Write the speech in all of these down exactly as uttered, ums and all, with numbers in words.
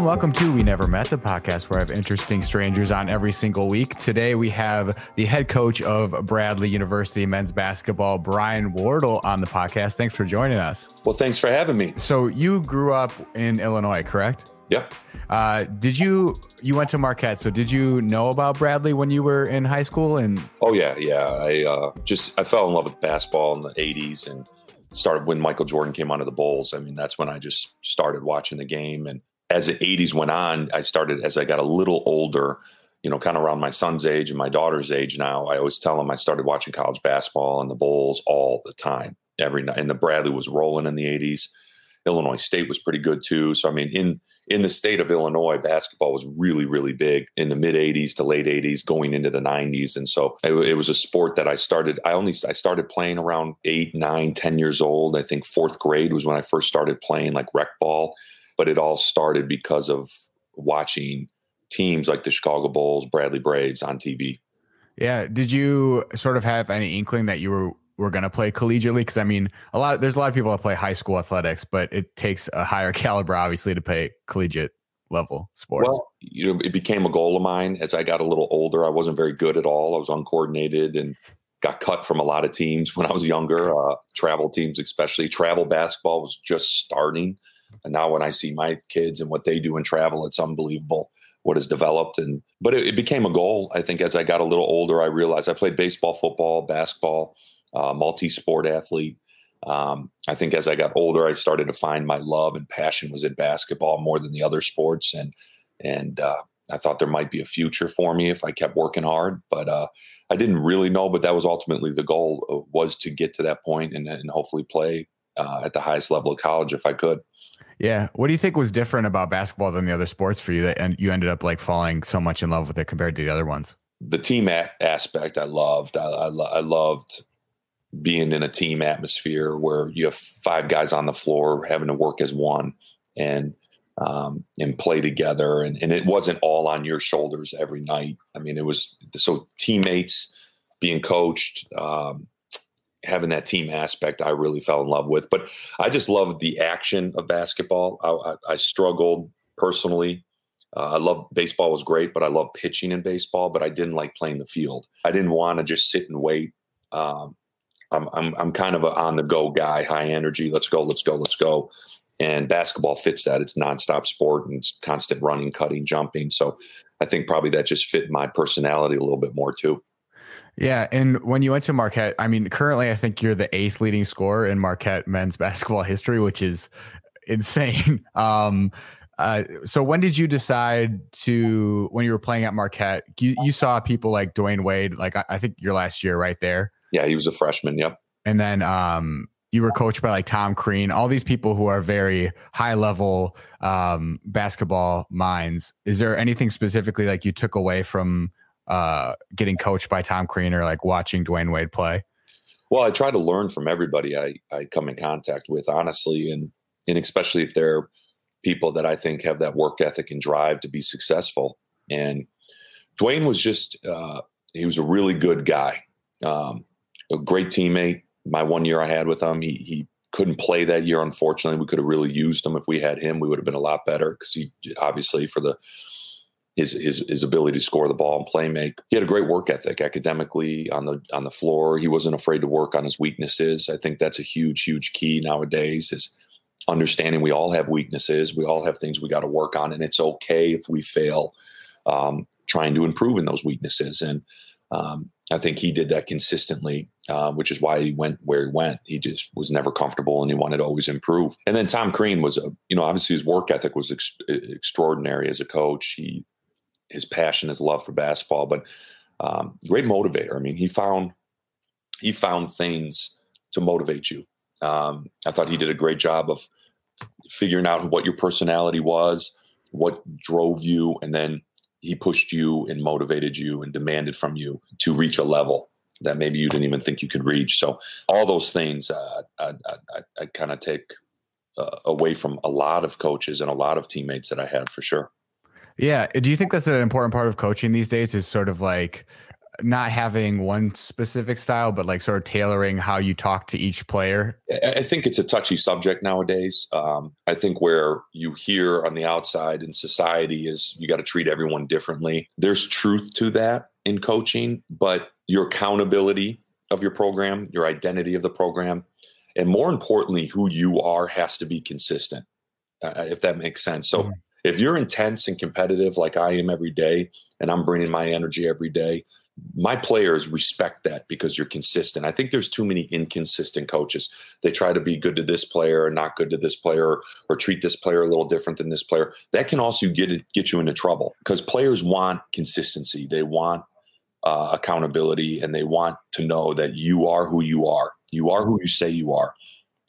and welcome to We Never Met, the podcast where I have interesting strangers on every single week. Today we have the head coach of Bradley University men's basketball, Brian Wardle, on the podcast. Thanks for joining us. Well, thanks for having me. So you grew up in Illinois, correct? Yeah. Uh, did you, you went to Marquette, so did you know about Bradley when you were in high school? And Oh yeah, yeah. I uh, just, I fell in love with basketball in the eighties and started when Michael Jordan came onto the Bulls. I mean, that's when I just started watching the game. And as the eighties went on, I started, as I got a little older, you know, kind of around my son's age and my daughter's age now, I always tell them I started watching college basketball and the Bulls all the time, every night. And the Bradley was rolling in the eighties. Illinois State was pretty good too. So, I mean, in, in the state of Illinois, basketball was really, really big in the mid eighties to late eighties, going into the nineties. And so it, it was a sport that I started, I only, I started playing around eight, nine, ten years old. I think fourth grade was when I first started playing like rec ball, but it all started because of watching teams like the Chicago Bulls, Bradley Braves on T V. Yeah. Did you sort of have any inkling that you were we're going to play collegiately? Because I mean, a lot, there's a lot of people that play high school athletics, but it takes a higher caliber, obviously, to play collegiate level sports. Well, you know, it became a goal of mine as I got a little older. I wasn't very good at all. I was uncoordinated and got cut from a lot of teams when I was younger, uh, travel teams, especially. Travel basketball was just starting. And now when I see my kids and what they do in travel, it's unbelievable what has developed. And, but it, it became a goal. I think as I got a little older, I realized I played baseball, football, basketball, Uh, multi-sport athlete. Um, I think as I got older, I started to find my love and passion was in basketball more than the other sports. And, and uh, I thought there might be a future for me if I kept working hard, but uh, I didn't really know, but that was ultimately the goal, uh, was to get to that point and, and hopefully play uh, at the highest level of college if I could. Yeah. What do you think was different about basketball than the other sports for you that and you ended up like falling so much in love with it compared to the other ones? The team a- aspect I loved. I, I, lo- I loved being in a team atmosphere where you have five guys on the floor having to work as one and, um, and play together. And, and it wasn't all on your shoulders every night. I mean, it was so teammates, being coached, um, having that team aspect, I really fell in love with, but I just loved the action of basketball. I, I, I struggled personally. Uh, I love baseball was great, but I love pitching in baseball, but I didn't like playing the field. I didn't want to just sit and wait. Um, I'm I'm I'm kind of an on-the-go guy, high energy. Let's go, let's go, let's go. And basketball fits that. It's nonstop sport and it's constant running, cutting, jumping. So I think probably that just fit my personality a little bit more too. Yeah, and when you went to Marquette, I mean, currently I think you're the eighth leading scorer in Marquette men's basketball history, which is insane. Um, uh, so when did you decide to, when you were playing at Marquette, you, you saw people like Dwayne Wade, like I, I think your last year right there. Yeah, he was a freshman. Yep. And then um, you were coached by like Tom Crean, all these people who are very high level um, basketball minds. Is there anything specifically like you took away from uh, getting coached by Tom Crean or like watching Dwayne Wade play? Well, I try to learn from everybody I, I come in contact with, honestly. And, and especially if they're people that I think have that work ethic and drive to be successful. And Dwayne was just, uh, he was a really good guy. Um, A great teammate. My one year I had with him, he he couldn't play that year. Unfortunately, we could have really used him. If we had him, we would have been a lot better because he obviously for the his, his his ability to score the ball and play make. He had a great work ethic academically on the on the floor. He wasn't afraid to work on his weaknesses. I think that's a huge huge key nowadays is understanding we all have weaknesses. We all have things we got to work on, and it's okay if we fail. Um, trying to improve in those weaknesses and. Um, I think he did that consistently, uh, which is why he went where he went. He just was never comfortable and he wanted to always improve. And then Tom Crean was, a, you know, obviously his work ethic was ex- extraordinary as a coach. He, his passion, his love for basketball, but um, great motivator. I mean, he found he found things to motivate you. Um, I thought he did a great job of figuring out what your personality was, what drove you, and then he pushed you and motivated you and demanded from you to reach a level that maybe you didn't even think you could reach. So all those things uh, I, I, I kind of take uh, away from a lot of coaches and a lot of teammates that I had for sure. Yeah. Do you think that's an important part of coaching these days is sort of like not having one specific style, but like sort of tailoring how you talk to each player? I think it's a touchy subject nowadays. Um, I think where you hear on the outside in society is you got to treat everyone differently. There's truth to that in coaching, but your accountability of your program, your identity of the program, and more importantly, who you are has to be consistent, uh, if that makes sense. So mm-hmm. if you're intense and competitive like I am every day, and I'm bringing my energy every day, my players respect that because you're consistent. I think there's too many inconsistent coaches. They try to be good to this player and not good to this player, or treat this player a little different than this player. That can also get get you into trouble because players want consistency. They want uh, accountability, and they want to know that you are who you are. You are who you say you are.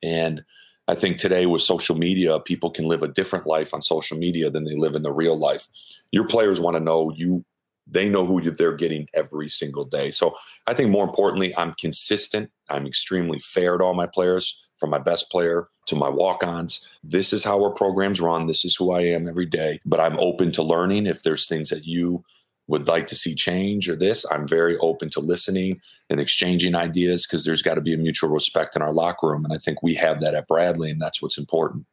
And I think today with social media, people can live a different life on social media than they live in the real life. Your players want to know you. They know who they're getting every single day. So I think more importantly, I'm consistent. I'm extremely fair to all my players, from my best player to my walk-ons. This is how our programs run. This is who I am every day. But I'm open to learning. If there's things that you would like to see change or this, I'm very open to listening and exchanging ideas, because there's got to be a mutual respect in our locker room. And I think we have that at Bradley, and that's what's important.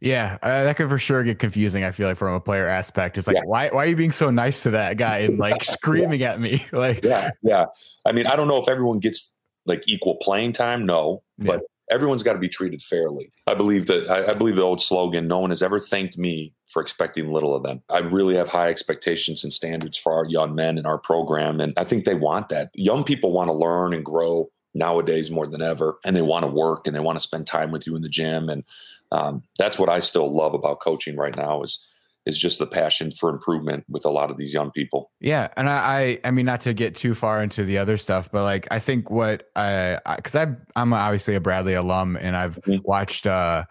Yeah, uh, that could for sure get confusing, I feel like, from a player aspect. It's like, yeah. why why are you being so nice to that guy and like screaming yeah. at me? Like, Yeah, yeah. I mean, I don't know if everyone gets like equal playing time. No, yeah. but everyone's got to be treated fairly. I believe that I, I believe the old slogan, no one has ever thanked me for expecting little of them. I really have high expectations and standards for our young men in our program. And I think they want that. Young people want to learn and grow nowadays more than ever. And they want to work, and they want to spend time with you in the gym. And Um, that's what I still love about coaching right now is, is just the passion for improvement with a lot of these young people. Yeah. And I, I, I mean, not to get too far into the other stuff, but like, I think what I, I cause I, I'm obviously a Bradley alum, and I've mm-hmm. watched, uh,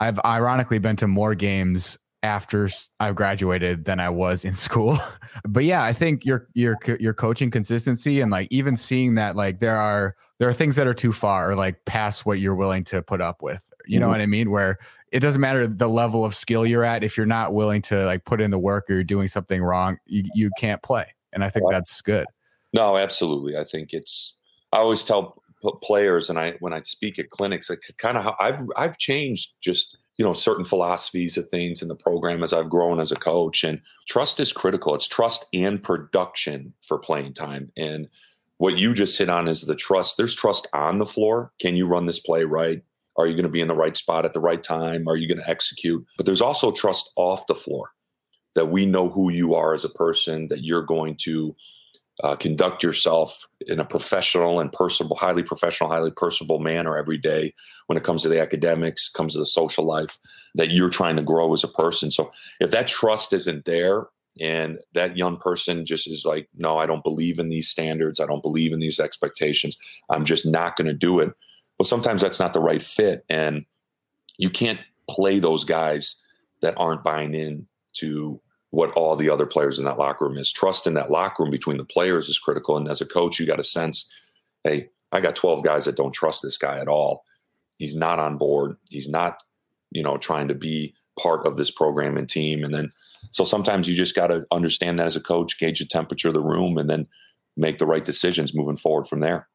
I've ironically been to more games after I've graduated than I was in school. But yeah, I think your, your, your coaching consistency, and like even seeing that, like there are, there are things that are too far, or like past what you're willing to put up with. You know what I mean? Where it doesn't matter the level of skill you're at. If you're not willing to like put in the work, or you're doing something wrong, you, you can't play. And I think that's good. No, absolutely. I think it's, I always tell players, and I, when I speak at clinics, like kind of how I've, I've changed just, you know, certain philosophies of things in the program as I've grown as a coach, and trust is critical. It's trust and production for playing time. And what you just hit on is the trust. There's trust on the floor. Can you run this play right? Are you going to be in the right spot at the right time? Are you going to execute? But there's also trust off the floor, that we know who you are as a person, that you're going to uh, conduct yourself in a professional and personable, highly professional, highly personable manner every day when it comes to the academics, comes to the social life, that you're trying to grow as a person. So if that trust isn't there, and that young person just is like, no, I don't believe in these standards. I don't believe in these expectations. I'm just not going to do it. Well, sometimes that's not the right fit, and you can't play those guys that aren't buying in to what all the other players in that locker room is. Trust in that locker room between the players is critical. And as a coach, you got to sense, hey, I got twelve guys that don't trust this guy at all. He's not on board. He's not, you know, trying to be part of this program and team. And then, so sometimes you just got to understand that as a coach, gauge the temperature of the room, and then make the right decisions moving forward from there.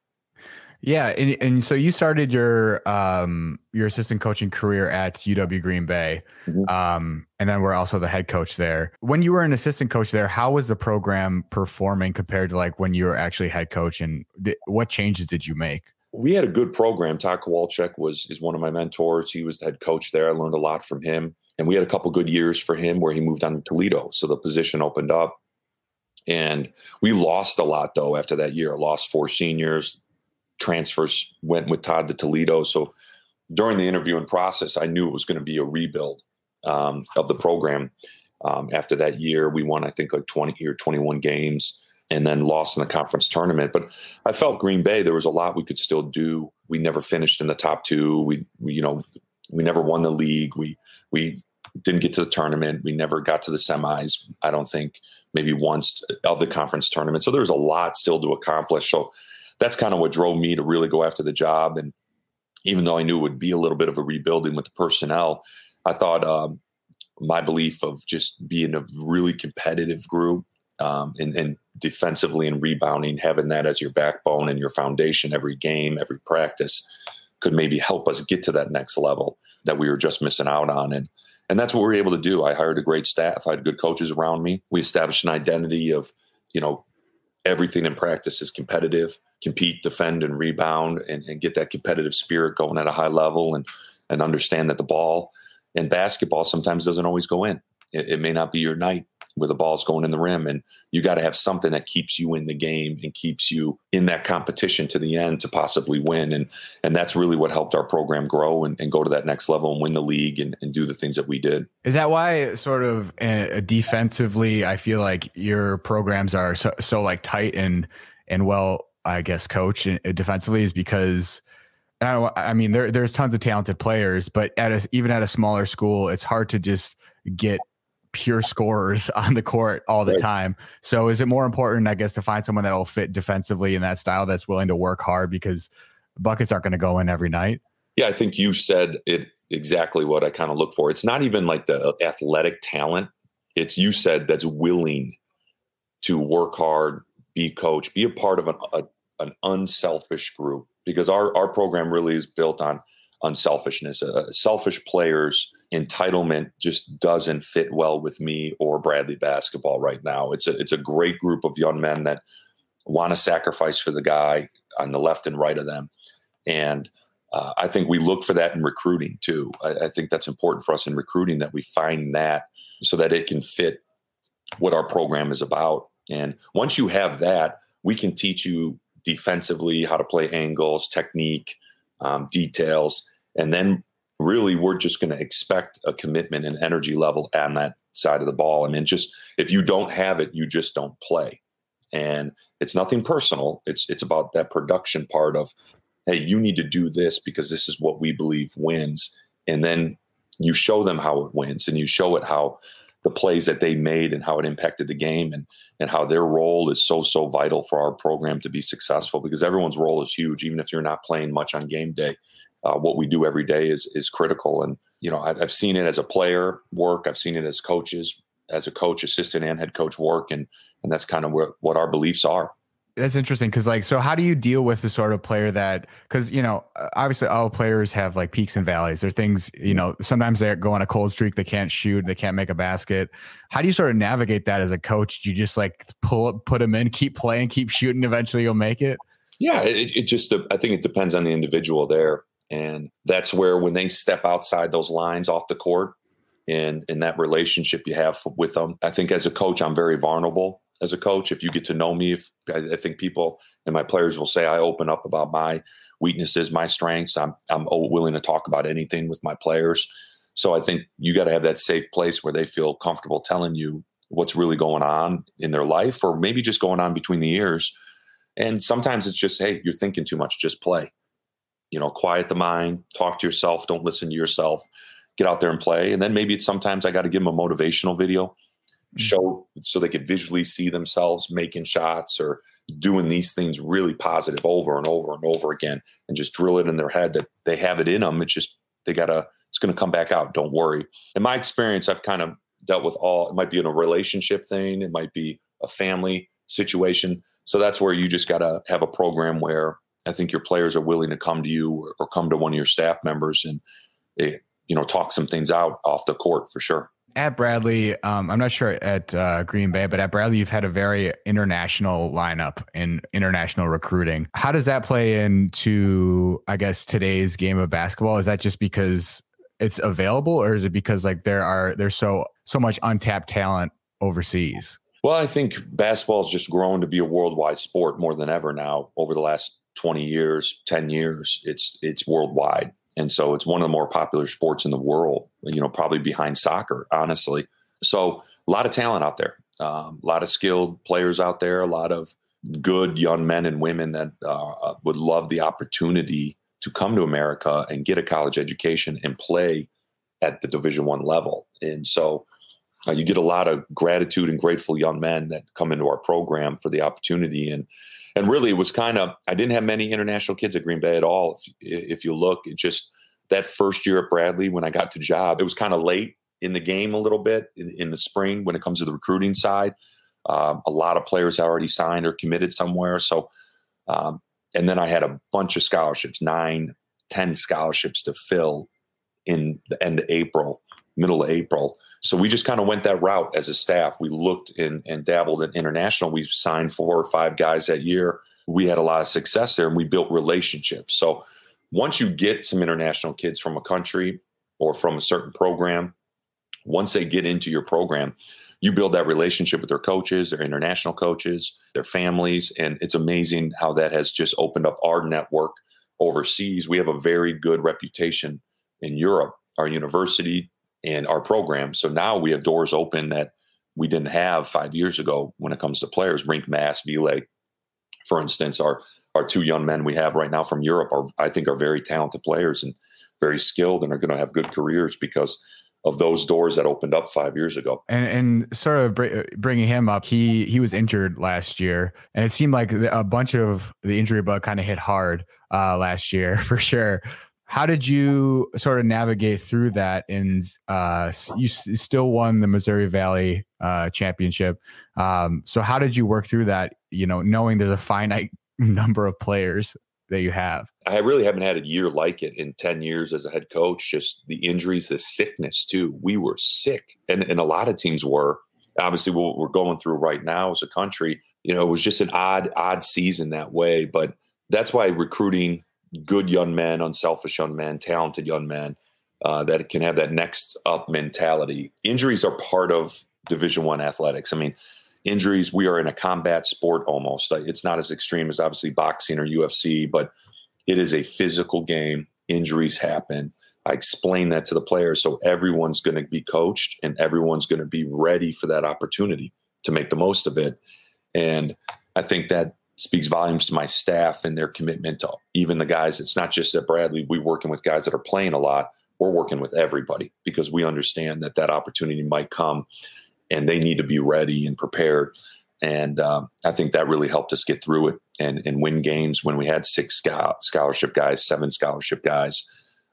Yeah. And, and so you started your, um, your assistant coaching career at U W Green Bay. Mm-hmm. Um, and then we're also the head coach there. When you were an assistant coach there, how was the program performing compared to like when you were actually head coach, and th- what changes did you make? We had a good program. Todd Kowalczyk was, is one of my mentors. He was the head coach there. I learned a lot from him, and we had a couple good years for him where he moved on to Toledo. So the position opened up, and we lost a lot though. After that year, I lost four seniors. Transfers went with Todd to Toledo. So during the interviewing process, I knew it was going to be a rebuild um, of the program. Um, after that year, we won, I think, like twenty or twenty-one games, and then lost in the conference tournament. But I felt Green Bay, there was a lot we could still do. We never finished in the top two. We, we you know, we never won the league. We, we didn't get to the tournament. We never got to the semis, I don't think, maybe once, of the conference tournament. So there's a lot still to accomplish. So that's kind of what drove me to really go after the job. And even though I knew it would be a little bit of a rebuilding with the personnel, I thought um, my belief of just being a really competitive group um, and, and defensively and rebounding, having that as your backbone and your foundation every game, every practice, could maybe help us get to that next level that we were just missing out on. And and that's what we were able to do. I hired a great staff. I had good coaches around me. We established an identity of, you know, everything in practice is competitive, compete, defend, and rebound, and, and get that competitive spirit going at a high level, and and understand that the ball in basketball sometimes doesn't always go in. It, it may not be your night where the ball's going in the rim, and you got to have something that keeps you in the game and keeps you in that competition to the end to possibly win. And and that's really what helped our program grow and, and go to that next level and win the league and, and do the things that we did. Is that why sort of uh, defensively, I feel like your programs are so, so like tight and, and well, I guess, coached defensively, is because, and I, I mean, there, there's tons of talented players, but at a, even at a smaller school, it's hard to just get pure scorers on the court all the right. time. So is it more important, I guess, to find someone that will fit defensively in that style, that's willing to work hard, because buckets aren't going to go in every night? Yeah, I think you said it exactly what I kind of look for. It's not even like the athletic talent. It's, you said, that's willing to work hard, be coached, be a part of an, a, an unselfish group, because our, our program really is built on unselfishness. Uh, selfish players, entitlement just doesn't fit well with me or Bradley basketball right now. It's a, it's a great group of young men that want to sacrifice for the guy on the left and right of them. And uh, I think we look for that in recruiting too. I, I think that's important for us in recruiting, that we find that so that it can fit what our program is about. And once you have that, we can teach you defensively how to play angles, technique, um, details, and then really we're just going to expect a commitment and energy level on that side of the ball. I mean, just if you don't have it, you just don't play. And it's nothing personal. It's it's about that production part of, hey, you need to do this because this is what we believe wins. And then you show them how it wins, and you show it how the plays that they made and how it impacted the game, and, and how their role is so, so vital for our program to be successful, because everyone's role is huge. Even if you're not playing much on game day, uh, what we do every day is, is critical. And, you know, I've, I've seen it as a player work. I've seen it as coaches, as a coach, assistant and head coach work. And, and that's kind of where, what our beliefs are. That's interesting. Cause like, so how do you deal with the sort of player that, cause you know, obviously all players have like peaks and valleys. There are things, you know, sometimes they go on a cold streak, they can't shoot, they can't make a basket. How do you sort of navigate that as a coach? Do you just like pull up, put them in, keep playing, keep shooting, eventually you'll make it? Yeah. It, it just, I think it depends on the individual there. And that's where, when they step outside those lines off the court and in that relationship you have with them, I think as a coach, I'm very vulnerable. As a coach, if you get to know me, if I, I think people and my players will say I open up about my weaknesses, my strengths. I'm I'm willing to talk about anything with my players. So I think you got to have that safe place where they feel comfortable telling you what's really going on in their life, or maybe just going on between the ears. And sometimes it's just, hey, you're thinking too much. Just play. You know, quiet the mind, talk to yourself, don't listen to yourself, get out there and play. And then maybe it's sometimes I got to give them a motivational video. Show so they could visually see themselves making shots or doing these things really positive over and over and over again, and just drill it in their head that they have it in them. It's just, they gotta, it's going to come back out. Don't worry. In my experience, I've kind of dealt with all, it might be in a relationship thing. It might be a family situation. So that's where you just got to have a program where I think your players are willing to come to you or, or come to one of your staff members and, you know, talk some things out off the court for sure. At Bradley, um, I'm not sure at uh, Green Bay, but at Bradley, you've had a very international lineup in international recruiting. How does that play into, I guess, today's game of basketball? Is that just because it's available, or is it because like there are there's so so much untapped talent overseas? Well, I think basketball's just grown to be a worldwide sport more than ever now. Over the last twenty years, ten years, it's it's worldwide. And so it's one of the more popular sports in the world, you know, probably behind soccer, honestly. So a lot of talent out there, um, a lot of skilled players out there, a lot of good young men and women that uh, would love the opportunity to come to America and get a college education and play at the Division One level. And so uh, you get a lot of gratitude and grateful young men that come into our program for the opportunity. And And really, it was kind of, I didn't have many international kids at Green Bay at all. If, if you look, it just, that first year at Bradley, when I got the job, it was kind of late in the game a little bit in, in the spring when it comes to the recruiting side. Um, a lot of players already signed or committed somewhere. So, um, and then I had a bunch of scholarships, nine, ten scholarships to fill in the end of April, middle of April. So we just kind of went that route as a staff. We looked in, and dabbled in international. We've signed four or five guys that year. We had a lot of success there, and we built relationships. So once you get some international kids from a country or from a certain program, once they get into your program, you build that relationship with their coaches, their international coaches, their families. And it's amazing how that has just opened up our network overseas. We have a very good reputation in Europe, our university and our program. So now we have doors open that we didn't have five years ago when it comes to players. Rink Mass, Vile, for instance, our our two young men we have right now from Europe are, I think, are very talented players and very skilled and are going to have good careers because of those doors that opened up five years ago. And, and sort of br- bringing him up, he he was injured last year, and it seemed like a bunch of the injury bug kind of hit hard uh, last year for sure. How did you sort of navigate through that? And uh, you s- still won the Missouri Valley uh, championship. Um, so how did you work through that, you know, knowing there's a finite number of players that you have? I really haven't had a year like it in ten years as a head coach. Just the injuries, the sickness too. We were sick, and, and a lot of teams were. Obviously, what we're going through right now as a country, you know, it was just an odd, odd season that way. But that's why recruiting good young men, unselfish young men, talented young men uh, that can have that next up mentality. Injuries are part of Division I athletics. I mean, injuries, we are in a combat sport almost. It's not as extreme as obviously boxing or U F C, but it is a physical game. Injuries happen. I explain that to the players. So everyone's going to be coached and everyone's going to be ready for that opportunity to make the most of it. And I think that speaks volumes to my staff and their commitment to even the guys. It's not just at Bradley. We're working with guys that are playing a lot. We're working with everybody because we understand that that opportunity might come. And they need to be ready and prepared. And um, I think that really helped us get through it and, and win games when we had six scholarship guys, seven scholarship guys.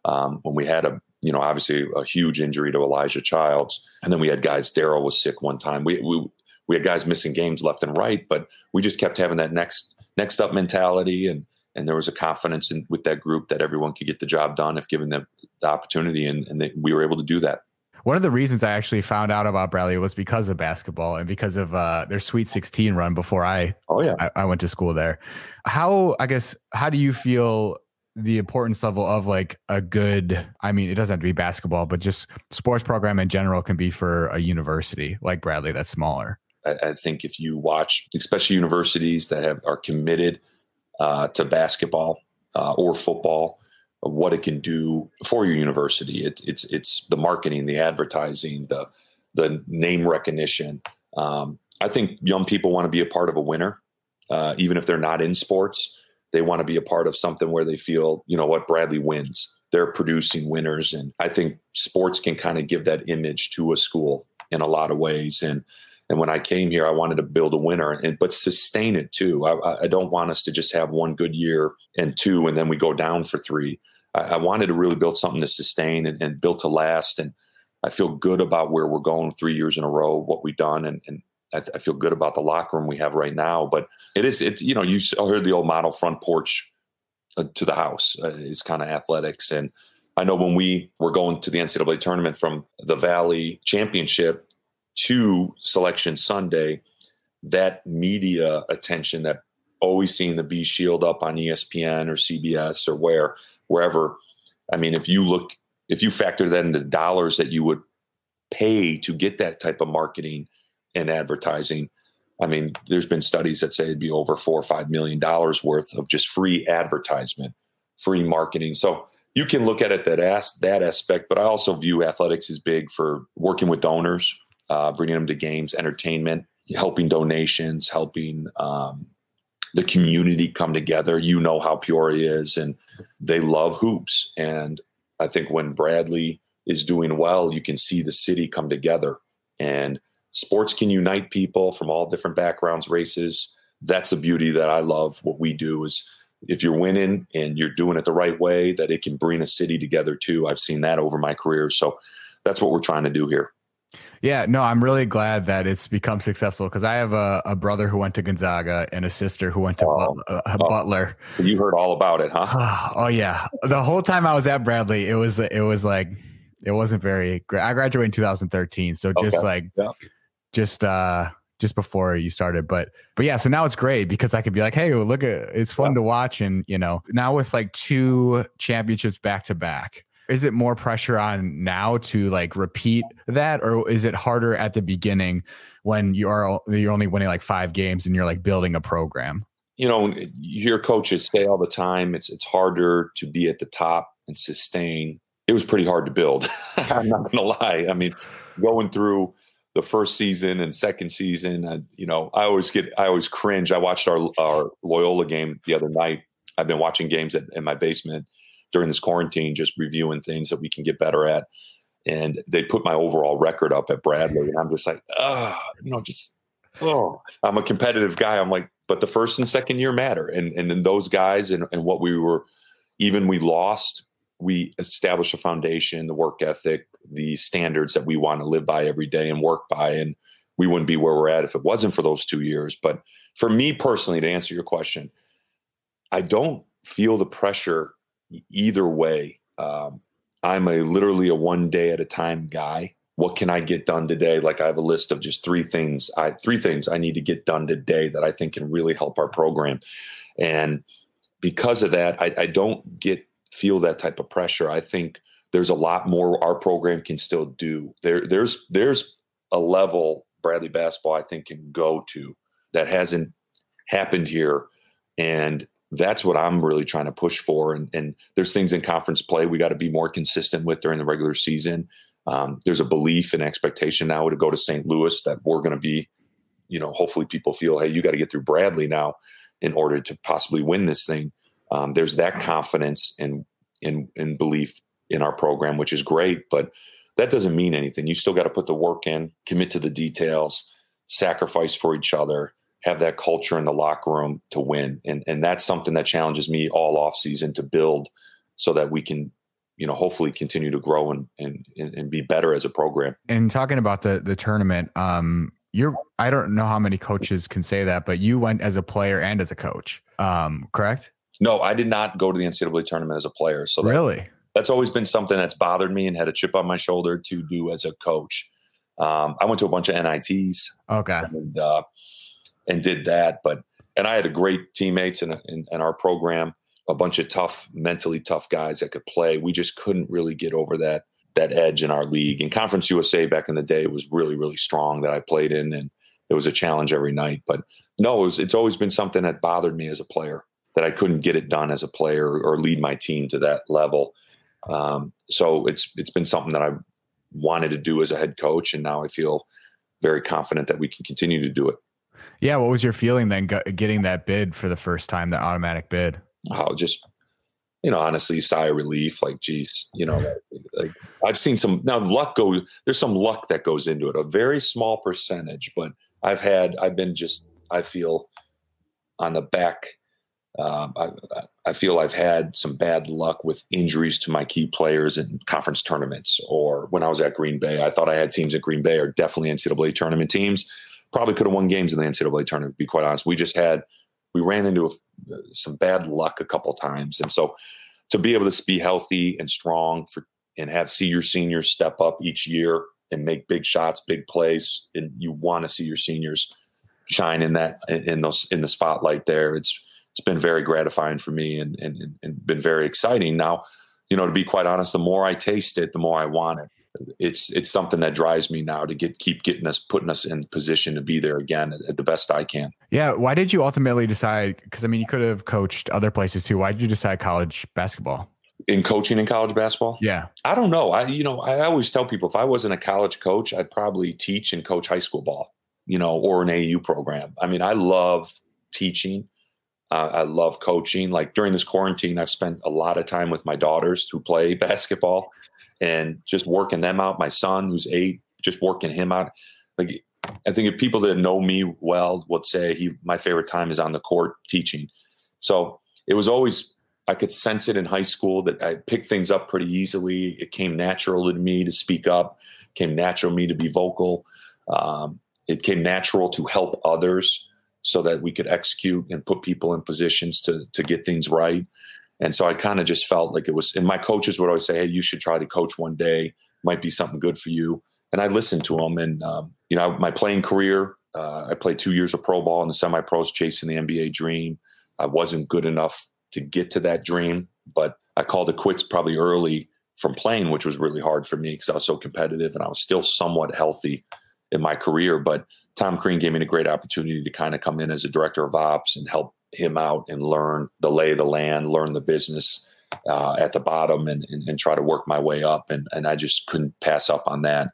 Um, when we had, a you know, obviously a huge injury to Elijah Childs. And then we had guys, Daryl was sick one time. We, we we had guys missing games left and right, but we just kept having that next next up mentality. And and there was a confidence in, with that group that everyone could get the job done if given them the opportunity. And, and they, we were able to do that. One of the reasons I actually found out about Bradley was because of basketball and because of uh, their Sweet sixteen run before I, oh, yeah. I I went to school there. How, I guess, how do you feel the importance level of like a good, I mean, it doesn't have to be basketball, but just sports program in general can be for a university like Bradley that's smaller? I, I think if you watch, especially universities that have are committed uh, to basketball uh, or football, what it can do for your university. It, it's it's the marketing, the advertising, the the name recognition. Um, I think young people want to be a part of a winner, uh, even if they're not in sports. They want to be a part of something where they feel, you know what, Bradley wins. They're producing winners. And I think sports can kind of give that image to a school in a lot of ways. And and when I came here, I wanted to build a winner, and but sustain it too. I, I don't want us to just have one good year and two, and then we go down for three. I wanted to really build something to sustain and, and built to last. And I feel good about where we're going three years in a row, what we've done. And, and I, th- I feel good about the locker room we have right now, but it is, it, you know, you heard the old model front porch uh, to the house uh, is kind of athletics. And I know when we were going to the N C double A tournament from the Valley Championship to Selection Sunday, that media attention that always seeing the B shield up on E S P N or C B S or where, wherever. I mean, if you look, if you factor that into dollars that you would pay to get that type of marketing and advertising, I mean, there's been studies that say it'd be over four or five million dollars worth of just free advertisement, free marketing. So you can look at it that as, that aspect, but I also view athletics as big for working with donors, uh, bringing them to games, entertainment, helping donations, helping um, the community come together. You know how Peoria is, and they love hoops. And I think when Bradley is doing well, you can see the city come together, and sports can unite people from all different backgrounds, races. That's the beauty that I love. What we do is if you're winning and you're doing it the right way, that it can bring a city together too. I've seen that over my career. So that's what we're trying to do here. Yeah, no, I'm really glad that it's become successful because I have a, a brother who went to Gonzaga and a sister who went to oh, Butler, uh, oh, Butler. You heard all about it, huh? Oh yeah, the whole time I was at Bradley, it was it was like it wasn't very great. I graduated in two thousand thirteen, so just okay. like yeah. just uh, just before you started, but but yeah, so now it's great because I could be like, hey, look, at it's fun yeah. to watch, and you know, now with like two championships back to back. Is it more pressure on now to like repeat that, or is it harder at the beginning when you are you're only winning like five games and you're like building a program? You know, you hear coaches say all the time, it's it's harder to be at the top and sustain. It was pretty hard to build. I'm not going to lie. I mean, going through the first season and second season, I, you know, I always get I always cringe. I watched our our Loyola game the other night. I've been watching games at, in my basement during this quarantine, just reviewing things that we can get better at. And they put my overall record up at Bradley. And I'm just like, oh, you know, just, oh, I'm a competitive guy. I'm like, but the first and second year matter. And and then those guys and, and what we were, even we lost, we established a foundation, the work ethic, the standards that we want to live by every day and work by. And we wouldn't be where we're at if it wasn't for those two years. But for me personally, to answer your question, I don't feel the pressure either way. um, I'm a literally a one day at a time guy. What can I get done today? Like I have a list of just three things. I three things I need to get done today that I think can really help our program. And because of that, I, I don't get feel that type of pressure. I think there's a lot more our program can still do. There, there's there's a level Bradley basketball I think can go to that hasn't happened here, and that's what I'm really trying to push for. And, and there's things in conference play we got to be more consistent with during the regular season. Um, there's a belief and expectation now to go to Saint Louis that we're going to be, you know, hopefully people feel, hey, you got to get through Bradley now in order to possibly win this thing. Um, there's that confidence and in, in, in belief in our program, which is great, but that doesn't mean anything. You still got to put the work in, commit to the details, sacrifice for each other, have that culture in the locker room to win. And and that's something that challenges me all off season to build so that we can, you know, hopefully continue to grow and, and, and be better as a program. And talking about the, the tournament, um, you're, I don't know how many coaches can say that, but you went as a player and as a coach, um, correct? No, I did not go to the N C double A tournament as a player. So that, really, that's always been something that's bothered me and had a chip on my shoulder to do as a coach. Um, I went to a bunch of N I Ts. Okay. And, uh, and did that. But, and I had a great teammates in, in, in our program, a bunch of tough, mentally tough guys that could play. We just couldn't really get over that, that edge in our league. And Conference U S A back in the day was really, really strong that I played in. And it was a challenge every night, but no, it was, it's always been something that bothered me as a player that I couldn't get it done as a player or lead my team to that level. Um, so it's, it's been something that I wanted to do as a head coach. And now I feel very confident that we can continue to do it. Yeah. What was your feeling then getting that bid for the first time, the automatic bid? Oh, just, you know, honestly, sigh of relief. Like, geez, you know, like I've seen some now luck go, there's some luck that goes into it, a very small percentage, but I've had, I've been just, I feel on the back. Um, I, I feel I've had some bad luck with injuries to my key players in conference tournaments, or when I was at Green Bay, I thought I had teams at Green Bay are definitely N C double A tournament teams. Probably could have won games in the N C double A tournament, to be quite honest. We just had, we ran into a, some bad luck a couple of times. And so to be able to be healthy and strong for, and have see your seniors step up each year and make big shots, big plays, and you want to see your seniors shine in that, in those, in the spotlight there. It's, it's been very gratifying for me and, and, and been very exciting. Now, you know, to be quite honest, the more I taste it, the more I want it. It's it's something that drives me now to get keep getting us, putting us in position to be there again at, at the best I can. Yeah. Why did you ultimately decide? Because I mean, you could have coached other places too. Why did you decide college basketball? In coaching in college basketball? Yeah. I don't know. I you know I always tell people if I wasn't a college coach, I'd probably teach and coach high school ball, you know, or an A A U program. I mean, I love teaching. Uh, I love coaching. Like during this quarantine, I've spent a lot of time with my daughters who play basketball. And just working them out, my son who's eight, just working him out. Like I think if people that know me well would say he, my favorite time is on the court teaching. So it was always, I could sense it in high school that I picked things up pretty easily. It came natural to me to speak up, It came natural to me to be vocal. Um, it came natural to help others so that we could execute and put people in positions to to get things right. And so I kind of just felt like it was, and my coaches would always say, hey, you should try to coach one day. Might be something good for you. And I listened to them. And, um, you know, my playing career, uh, I played two years of pro ball in the semi-pros, chasing the N B A dream. I wasn't good enough to get to that dream, but I called it quits probably early from playing, which was really hard for me because I was so competitive and I was still somewhat healthy in my career. But Tom Crean gave me a great opportunity to kind of come in as a director of ops and help him out and learn the lay of the land, learn the business uh, at the bottom and, and, and try to work my way up. And, and I just couldn't pass up on that.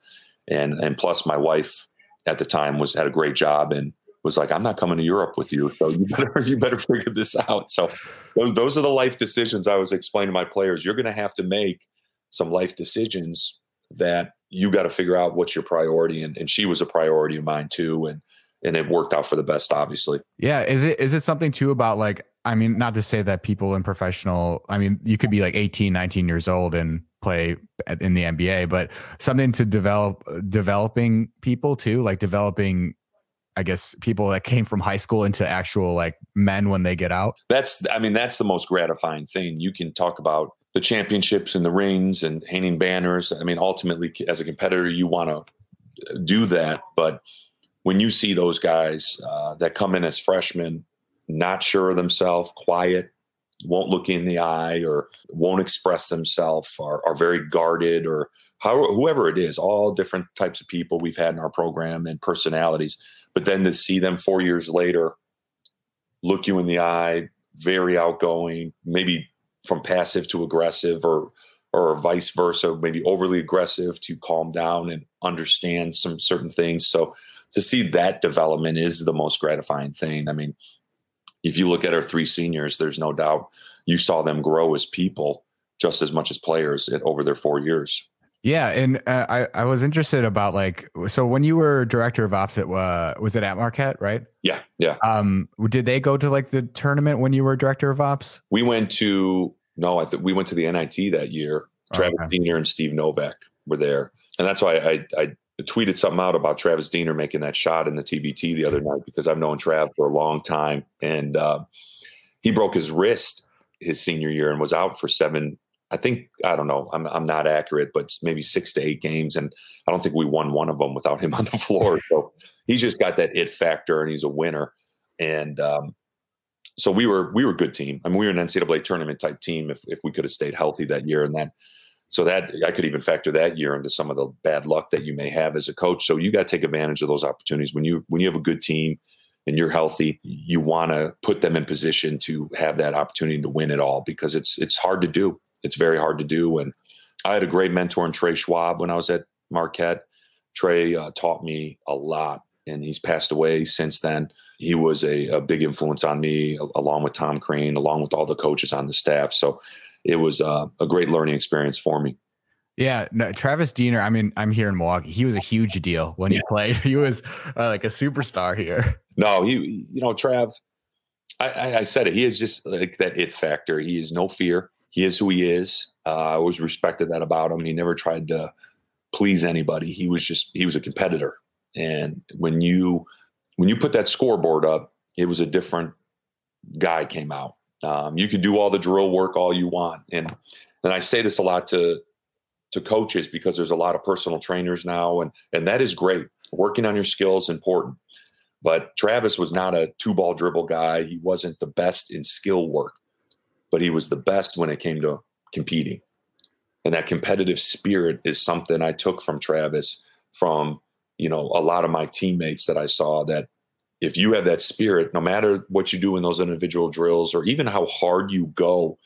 And, and plus my wife at the time was, had a great job and was like, I'm not coming to Europe with you. So you better, you better figure this out. So those, those are the life decisions I was explaining to my players. You're going to have to make some life decisions that you got to figure out what's your priority. And, and she was a priority of mine too. And, and it worked out for the best, obviously. Yeah. Is it, is it something too about like, I mean, not to say that people in professional, I mean, you could be like eighteen, nineteen years old and play in the N B A, but something to develop, developing people too, like developing, I guess, people that came from high school into actual like men when they get out. That's, I mean, that's the most gratifying thing. You can talk about the championships and the rings and hanging banners. I mean, ultimately as a competitor, you want to do that. But when you see those guys uh, that come in as freshmen, not sure of themselves, quiet, won't look in the eye or won't express themselves, are, are very guarded or how, whoever it is, all different types of people we've had in our program and personalities. But then to see them four years later, look you in the eye, very outgoing, maybe from passive to aggressive or or vice versa, maybe overly aggressive to calm down and understand some certain things. So to see that development is the most gratifying thing. I mean, if you look at our three seniors, there's no doubt you saw them grow as people just as much as players at, over their four years. Yeah. And uh, I, I was interested about like, so when you were director of ops, at, uh, was it at Marquette, right? Yeah. Yeah. Um, did they go to like the tournament when you were director of ops? We went to, no, I think we went to the N I T that year. Oh, Travis okay. Diener and Steve Novak were there. And that's why I, I, I tweeted something out about Travis Diener making that shot in the T B T the other night, because I've known Trav for a long time. And uh, he broke his wrist his senior year and was out for seven, I think, I don't know, I'm I'm not accurate, but maybe six to eight games. And I don't think we won one of them without him on the floor. So he's just got that it factor and he's a winner. And um, so we were we were a good team. I mean, we were an N C double A tournament type team if if we could have stayed healthy that year. And that So that I could even factor that year into some of the bad luck that you may have as a coach. So you got to take advantage of those opportunities. When you when you have a good team and you're healthy, you want to put them in position to have that opportunity to win it all, because it's it's hard to do. It's very hard to do. And I had a great mentor in Trey Schwab when I was at Marquette. Trey uh, taught me a lot, and he's passed away since then. He was a, a big influence on me, along with Tom Crean, along with all the coaches on the staff. So it was uh, a great learning experience for me. Yeah. No, Travis Diener, I mean, I'm here in Milwaukee. He was a huge deal when yeah. he played. He was uh, like a superstar here. No, he, you know, Trav, I, I, I said it. He is just like that it factor. He is no fear. He is who he is. Uh, I always respected that about him. He never tried to please anybody. He was just, he was a competitor. And when you, when you put that scoreboard up, it was a different guy came out. Um, you can do all the drill work all you want. And and I say this a lot to to coaches, because there's a lot of personal trainers now, and and that is great. Working on your skills is important. But Travis was not a two-ball dribble guy. He wasn't the best in skill work, but he was the best when it came to competing. And that competitive spirit is something I took from Travis, from, you know, a lot of my teammates that I saw, that if you have that spirit, no matter what you do in those individual drills, or even how hard you go,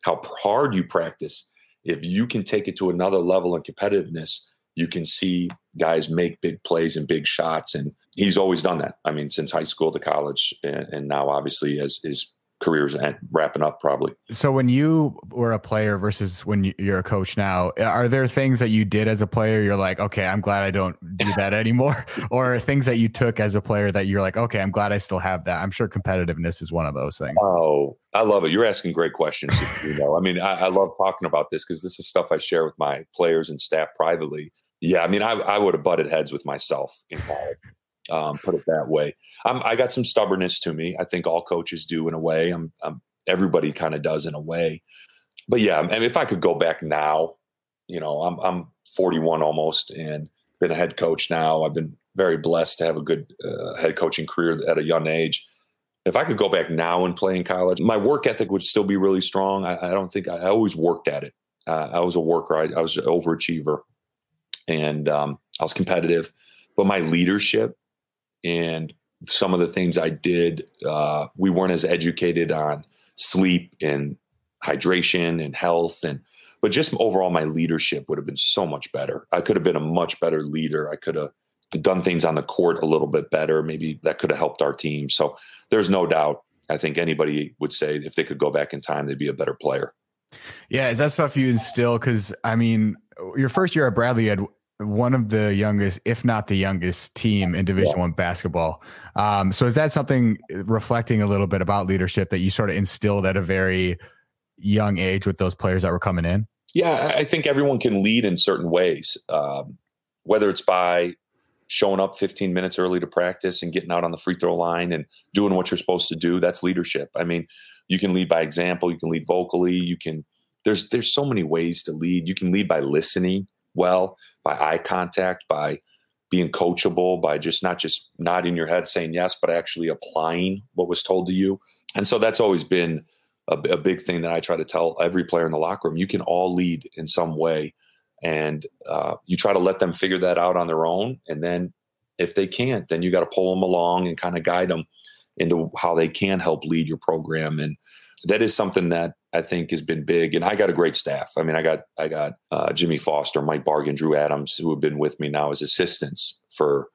how hard you practice, if you can take it to another level in competitiveness, you can see guys make big plays and big shots. And he's always done that. I mean, since high school to college, and, and now obviously as his career's wrapping up probably. So when you were a player versus when you're a coach now, are there things that you did as a player you're like, okay, I'm glad I don't do that anymore? Or things that you took as a player that you're like, okay, I'm glad I still have that? I'm sure competitiveness is one of those things. Oh, I love it. You're asking great questions. You know, I mean, I, I love talking about this, because this is stuff I share with my players and staff privately. Yeah, I mean, I, I would have butted heads with myself in college. Um, put it that way. I'm, I got some stubbornness to me. I think all coaches do in a way. I'm, I'm everybody kind of does in a way. But yeah, I mean, if I could go back now, you know, I'm I'm forty-one almost and been a head coach now. I've been very blessed to have a good uh, head coaching career at a young age. If I could go back now and play in college, my work ethic would still be really strong. I, I don't think I, I always worked at it. Uh, I was a worker. I, I was an overachiever, and um, I was competitive. But my leadership and some of the things I did, uh, we weren't as educated on sleep and hydration and health. And but just overall, my leadership would have been so much better. I could have been a much better leader. I could have done things on the court a little bit better. Maybe that could have helped our team. So there's no doubt. I think anybody would say if they could go back in time, they'd be a better player. Yeah. Is that stuff you instill? Because, I mean, your first year at Bradley, you had one of the youngest, if not the youngest team in Division yeah. One basketball. Um, so is that something reflecting a little bit about leadership that you sort of instilled at a very young age with those players that were coming in? Yeah, I think everyone can lead in certain ways, um, whether it's by showing up fifteen minutes early to practice and getting out on the free throw line and doing what you're supposed to do. That's leadership. I mean, you can lead by example. You can lead vocally. You can, there's, there's so many ways to lead. You can lead by listening well, by eye contact, by being coachable, by just not just nodding your head saying yes, but actually applying what was told to you. And so that's always been a, a big thing that I try to tell every player in the locker room. You can all lead in some way, and uh, you try to let them figure that out on their own. And then if they can't, then you got to pull them along and kind of guide them into how they can help lead your program. And that is something that I think has been big. And I got a great staff. I mean, I got I got uh, Jimmy Foster, Mike Bargen, Drew Adams, who have been with me now as assistants for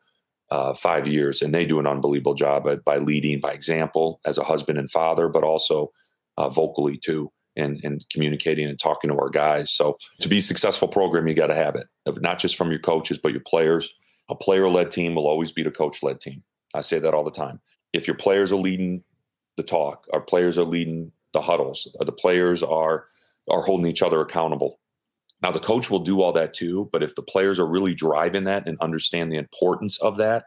uh, five years. And they do an unbelievable job at, by leading by example as a husband and father, but also uh, vocally too, and, and communicating and talking to our guys. So to be a successful program, you got to have it, not just from your coaches, but your players. A player-led team will always beat a coach-led team. I say that all the time. If your players are leading the talk, our players are leading the huddles, the players are are holding each other accountable. Now, the coach will do all that too, but if the players are really driving that and understand the importance of that,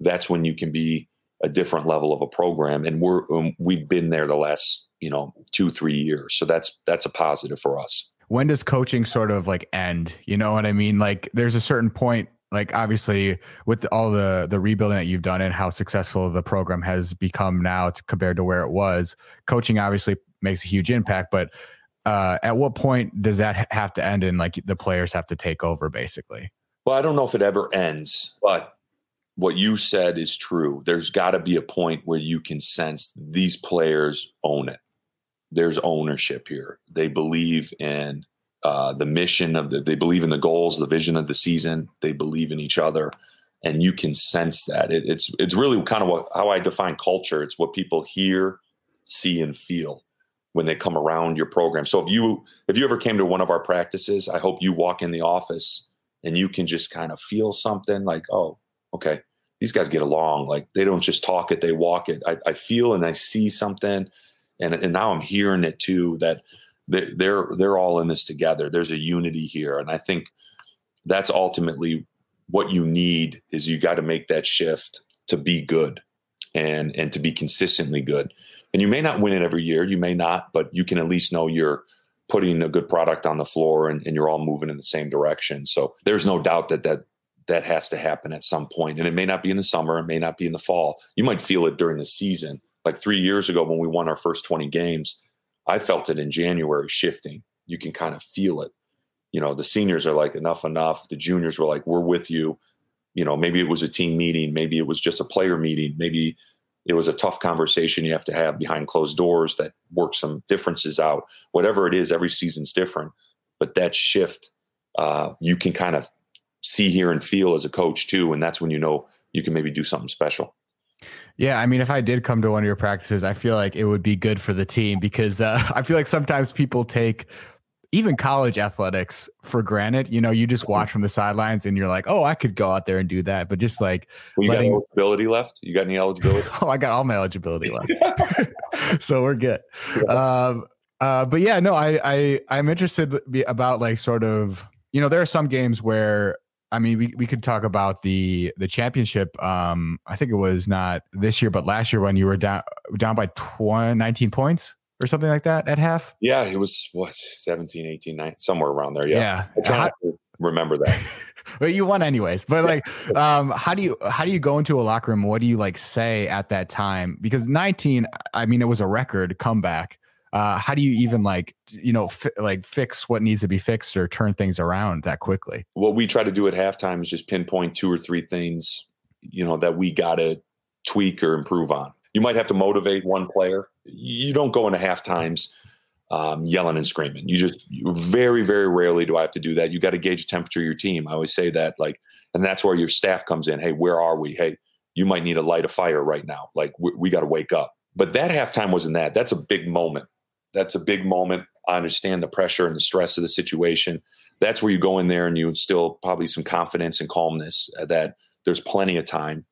that's when you can be a different level of a program. And we're, we've been there the last, you know, two, three years. So that's that's a positive for us. When does coaching sort of like end? You know what I mean? Like there's a certain point. Like obviously with all the, the rebuilding that you've done and how successful the program has become now to, compared to where it was, coaching obviously makes a huge impact, but uh, at what point does that have to end and like the players have to take over basically? Well, I don't know if it ever ends, but what you said is true. There's gotta be a point where you can sense these players own it. There's ownership here. They believe in Uh, the mission of the, they believe in the goals, the vision of the season, they believe in each other. And you can sense that it, it's, it's really kind of what, how I define culture. It's what people hear, see, and feel when they come around your program. So if you, if you ever came to one of our practices, I hope you walk in the office and you can just kind of feel something like, oh, okay, these guys get along. Like they don't just talk it, they walk it. I, I feel, and I see something. And, and now I'm hearing it too, that They're they're all in this together. There's a unity here. And I think that's ultimately what you need is you got to make that shift to be good and, and to be consistently good. And you may not win it every year. You may not, but you can at least know you're putting a good product on the floor and, and you're all moving in the same direction. So there's no doubt that, that that has to happen at some point. And it may not be in the summer. It may not be in the fall. You might feel it during the season. Like three years ago when we won our first twenty games, I felt it in January shifting. You can kind of feel it. You know, the seniors are like, enough, enough. The juniors were like, we're with you. You know, maybe it was a team meeting. Maybe it was just a player meeting. Maybe it was a tough conversation you have to have behind closed doors that works some differences out. Whatever it is, every season's different. But that shift, uh, you can kind of see, hear, and feel as a coach too. And that's when you know you can maybe do something special. Yeah. I mean, if I did come to one of your practices, I feel like it would be good for the team because uh, I feel like sometimes people take even college athletics for granted. You know, you just watch from the sidelines and you're like, oh, I could go out there and do that. But just like, well, you letting... got eligibility left. You got any eligibility? Oh, I got all my eligibility left. So we're good. Yeah. Um, uh, but yeah, no, I, I, I'm interested about like sort of, you know, there are some games where I mean, we, we could talk about the the championship. Um, I think it was not this year, but last year when you were down down by twenty, nineteen points or something like that at half. Yeah, it was what seventeen, eighteen, nineteen, somewhere around there. Yeah, yeah. I can't how, remember that. Well, you won anyways. But like, um, how do you how do you go into a locker room? What do you like say at that time? Because nineteen, I mean, it was a record comeback. Uh, how do you even like, you know, fi- like fix what needs to be fixed or turn things around that quickly? What we try to do at halftime is just pinpoint two or three things, you know, that we got to tweak or improve on. You might have to motivate one player. You don't go into halftimes um, yelling and screaming. You just you very, very rarely do I have to do that. You got to gauge the temperature of your team. I always say that, like, and that's where your staff comes in. Hey, where are we? Hey, you might need to light a fire right now. Like we, we got to wake up. But that halftime wasn't that. That's a big moment. That's a big moment. I understand the pressure and the stress of the situation. That's where you go in there and you instill probably some confidence and calmness that there's plenty of time.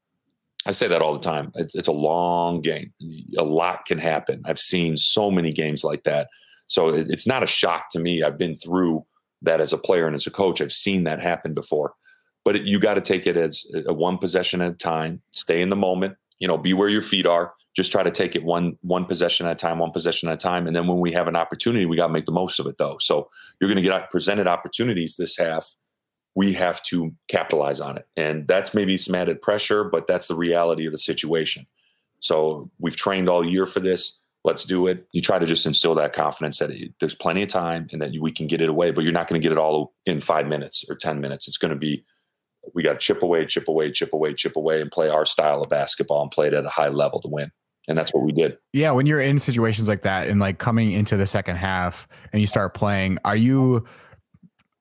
I say that all the time. It's a long game. A lot can happen. I've seen so many games like that. So it's not a shock to me. I've been through that as a player and as a coach. I've seen that happen before. But you got to take it as a one possession at a time. Stay in the moment. You know, be where your feet are. Just try to take it one one possession at a time, one possession at a time. And then when we have an opportunity, we got to make the most of it, though. So you're going to get presented opportunities this half. We have to capitalize on it. And that's maybe some added pressure, but that's the reality of the situation. So we've trained all year for this. Let's do it. You try to just instill that confidence that it, there's plenty of time and that we can get it away, but you're not going to get it all in five minutes or ten minutes. It's going to be, we got to chip away, chip away, chip away, chip away, and play our style of basketball and play it at a high level to win. And that's what we did. Yeah. When you're in situations like that and like coming into the second half and you start playing, are you,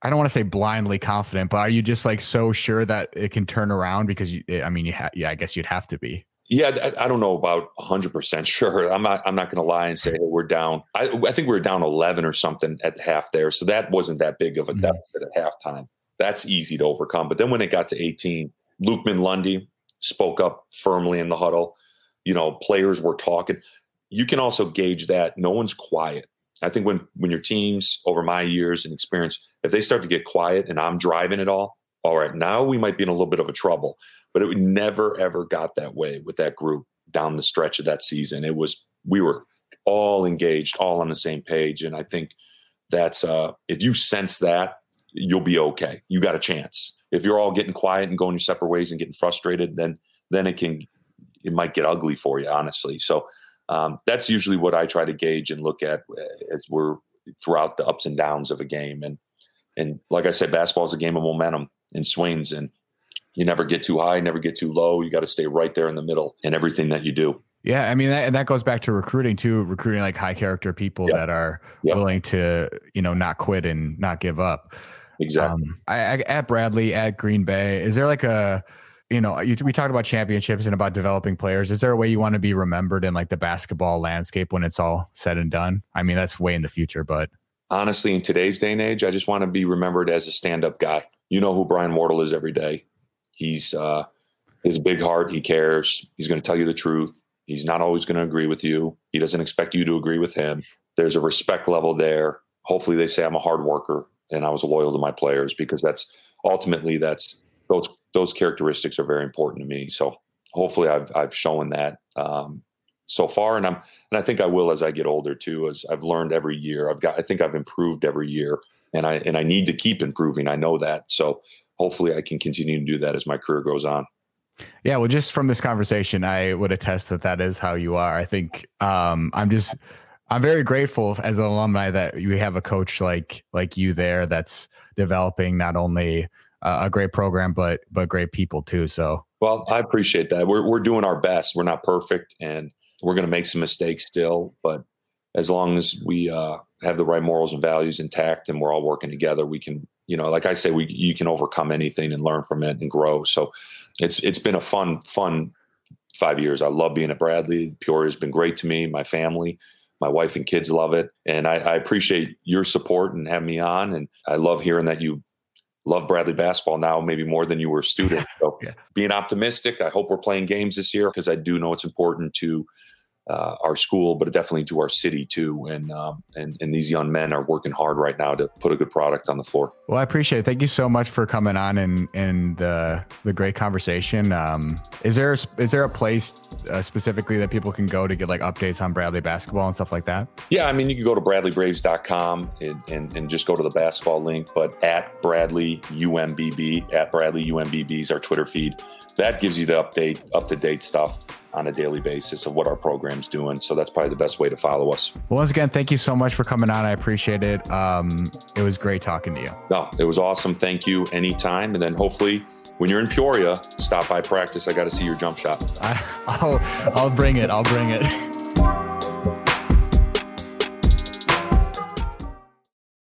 I don't want to say blindly confident, but are you just like so sure that it can turn around? Because you, I mean, you ha- yeah, I guess you'd have to be. Yeah. I, I don't know about a hundred percent sure. I'm not, I'm not going to lie and say, hey, we're down. I, I think we were down eleven or something at half there. So that wasn't that big of a deficit mm-hmm. at halftime. That's easy to overcome. But then when it got to eighteen, Luke Minlundi spoke up firmly in the huddle. You know, players were talking. You can also gauge that no one's quiet. I think when when your teams, over my years and experience, if they start to get quiet and I'm driving it all, all right, now we might be in a little bit of a trouble. But it never, ever got that way with that group down the stretch of that season. It was, we were all engaged, all on the same page. And I think that's, uh, if you sense that, you'll be okay. You got a chance. If you're all getting quiet and going your separate ways and getting frustrated, then then it can it might get ugly for you, honestly. So um, that's usually what I try to gauge and look at as we're throughout the ups and downs of a game. And, and like I said, basketball is a game of momentum and swings, and you never get too high, never get too low. You got to stay right there in the middle in everything that you do. Yeah. I mean, that, and that goes back to recruiting too, recruiting like high character people yep. that are yep. willing to, you know, not quit and not give up. Exactly. Um, I, I, at Bradley, at Green Bay, is there like a, you know, you, we talked about championships and about developing players. Is there a way you want to be remembered in like the basketball landscape when it's all said and done? I mean, that's way in the future, but honestly, in today's day and age, I just want to be remembered as a stand-up guy. You know who Brian Wardle is every day. He's uh, his big heart. He cares. He's going to tell you the truth. He's not always going to agree with you. He doesn't expect you to agree with him. There's a respect level there. Hopefully they say I'm a hard worker and I was loyal to my players, because that's ultimately that's those, those characteristics are very important to me. So hopefully I've, I've shown that um, so far. And I'm, and I think I will, as I get older too, as I've learned every year, I've got, I think I've improved every year, and I, and I need to keep improving. I know that. So hopefully I can continue to do that as my career goes on. Yeah. Well, just from this conversation, I would attest that that is how you are. I think um, I'm just, I'm very grateful as an alumni that you have a coach like, like you there, that's developing not only a great program, but but great people too. So well, I appreciate that. We're we're doing our best. We're not perfect, and we're going to make some mistakes still. But as long as we uh, have the right morals and values intact, and we're all working together, we can, you know, like I say, we you can overcome anything and learn from it and grow. So it's it's been a fun fun five years. I love being at Bradley. Peoria has been great to me. My family, my wife and kids love it, and I, I appreciate your support and having me on. And I love hearing that you love Bradley basketball now, maybe more than you were a student. So yeah. Being optimistic, I hope we're playing games this year, because I do know it's important to uh, our school, but definitely to our city too. And, um, and, and these young men are working hard right now to put a good product on the floor. Well, I appreciate it. Thank you so much for coming on and, and, uh, the great conversation. Um, is there, is there a place uh, specifically that people can go to get like updates on Bradley basketball and stuff like that? Yeah. I mean, you can go to bradley braves dot com and, and, and just go to the basketball link, but at Bradley U M B B, at Bradley U M B B is our Twitter feed. That gives you the update, up-to-date stuff on a daily basis of what our program's doing. So that's probably the best way to follow us. Well, once again, thank you so much for coming on. I appreciate it. Um, it was great talking to you. No, it was awesome. Thank you. Anytime. And then hopefully when you're in Peoria, stop by practice. I got to see your jump shot. I, I'll, I'll bring it. I'll bring it.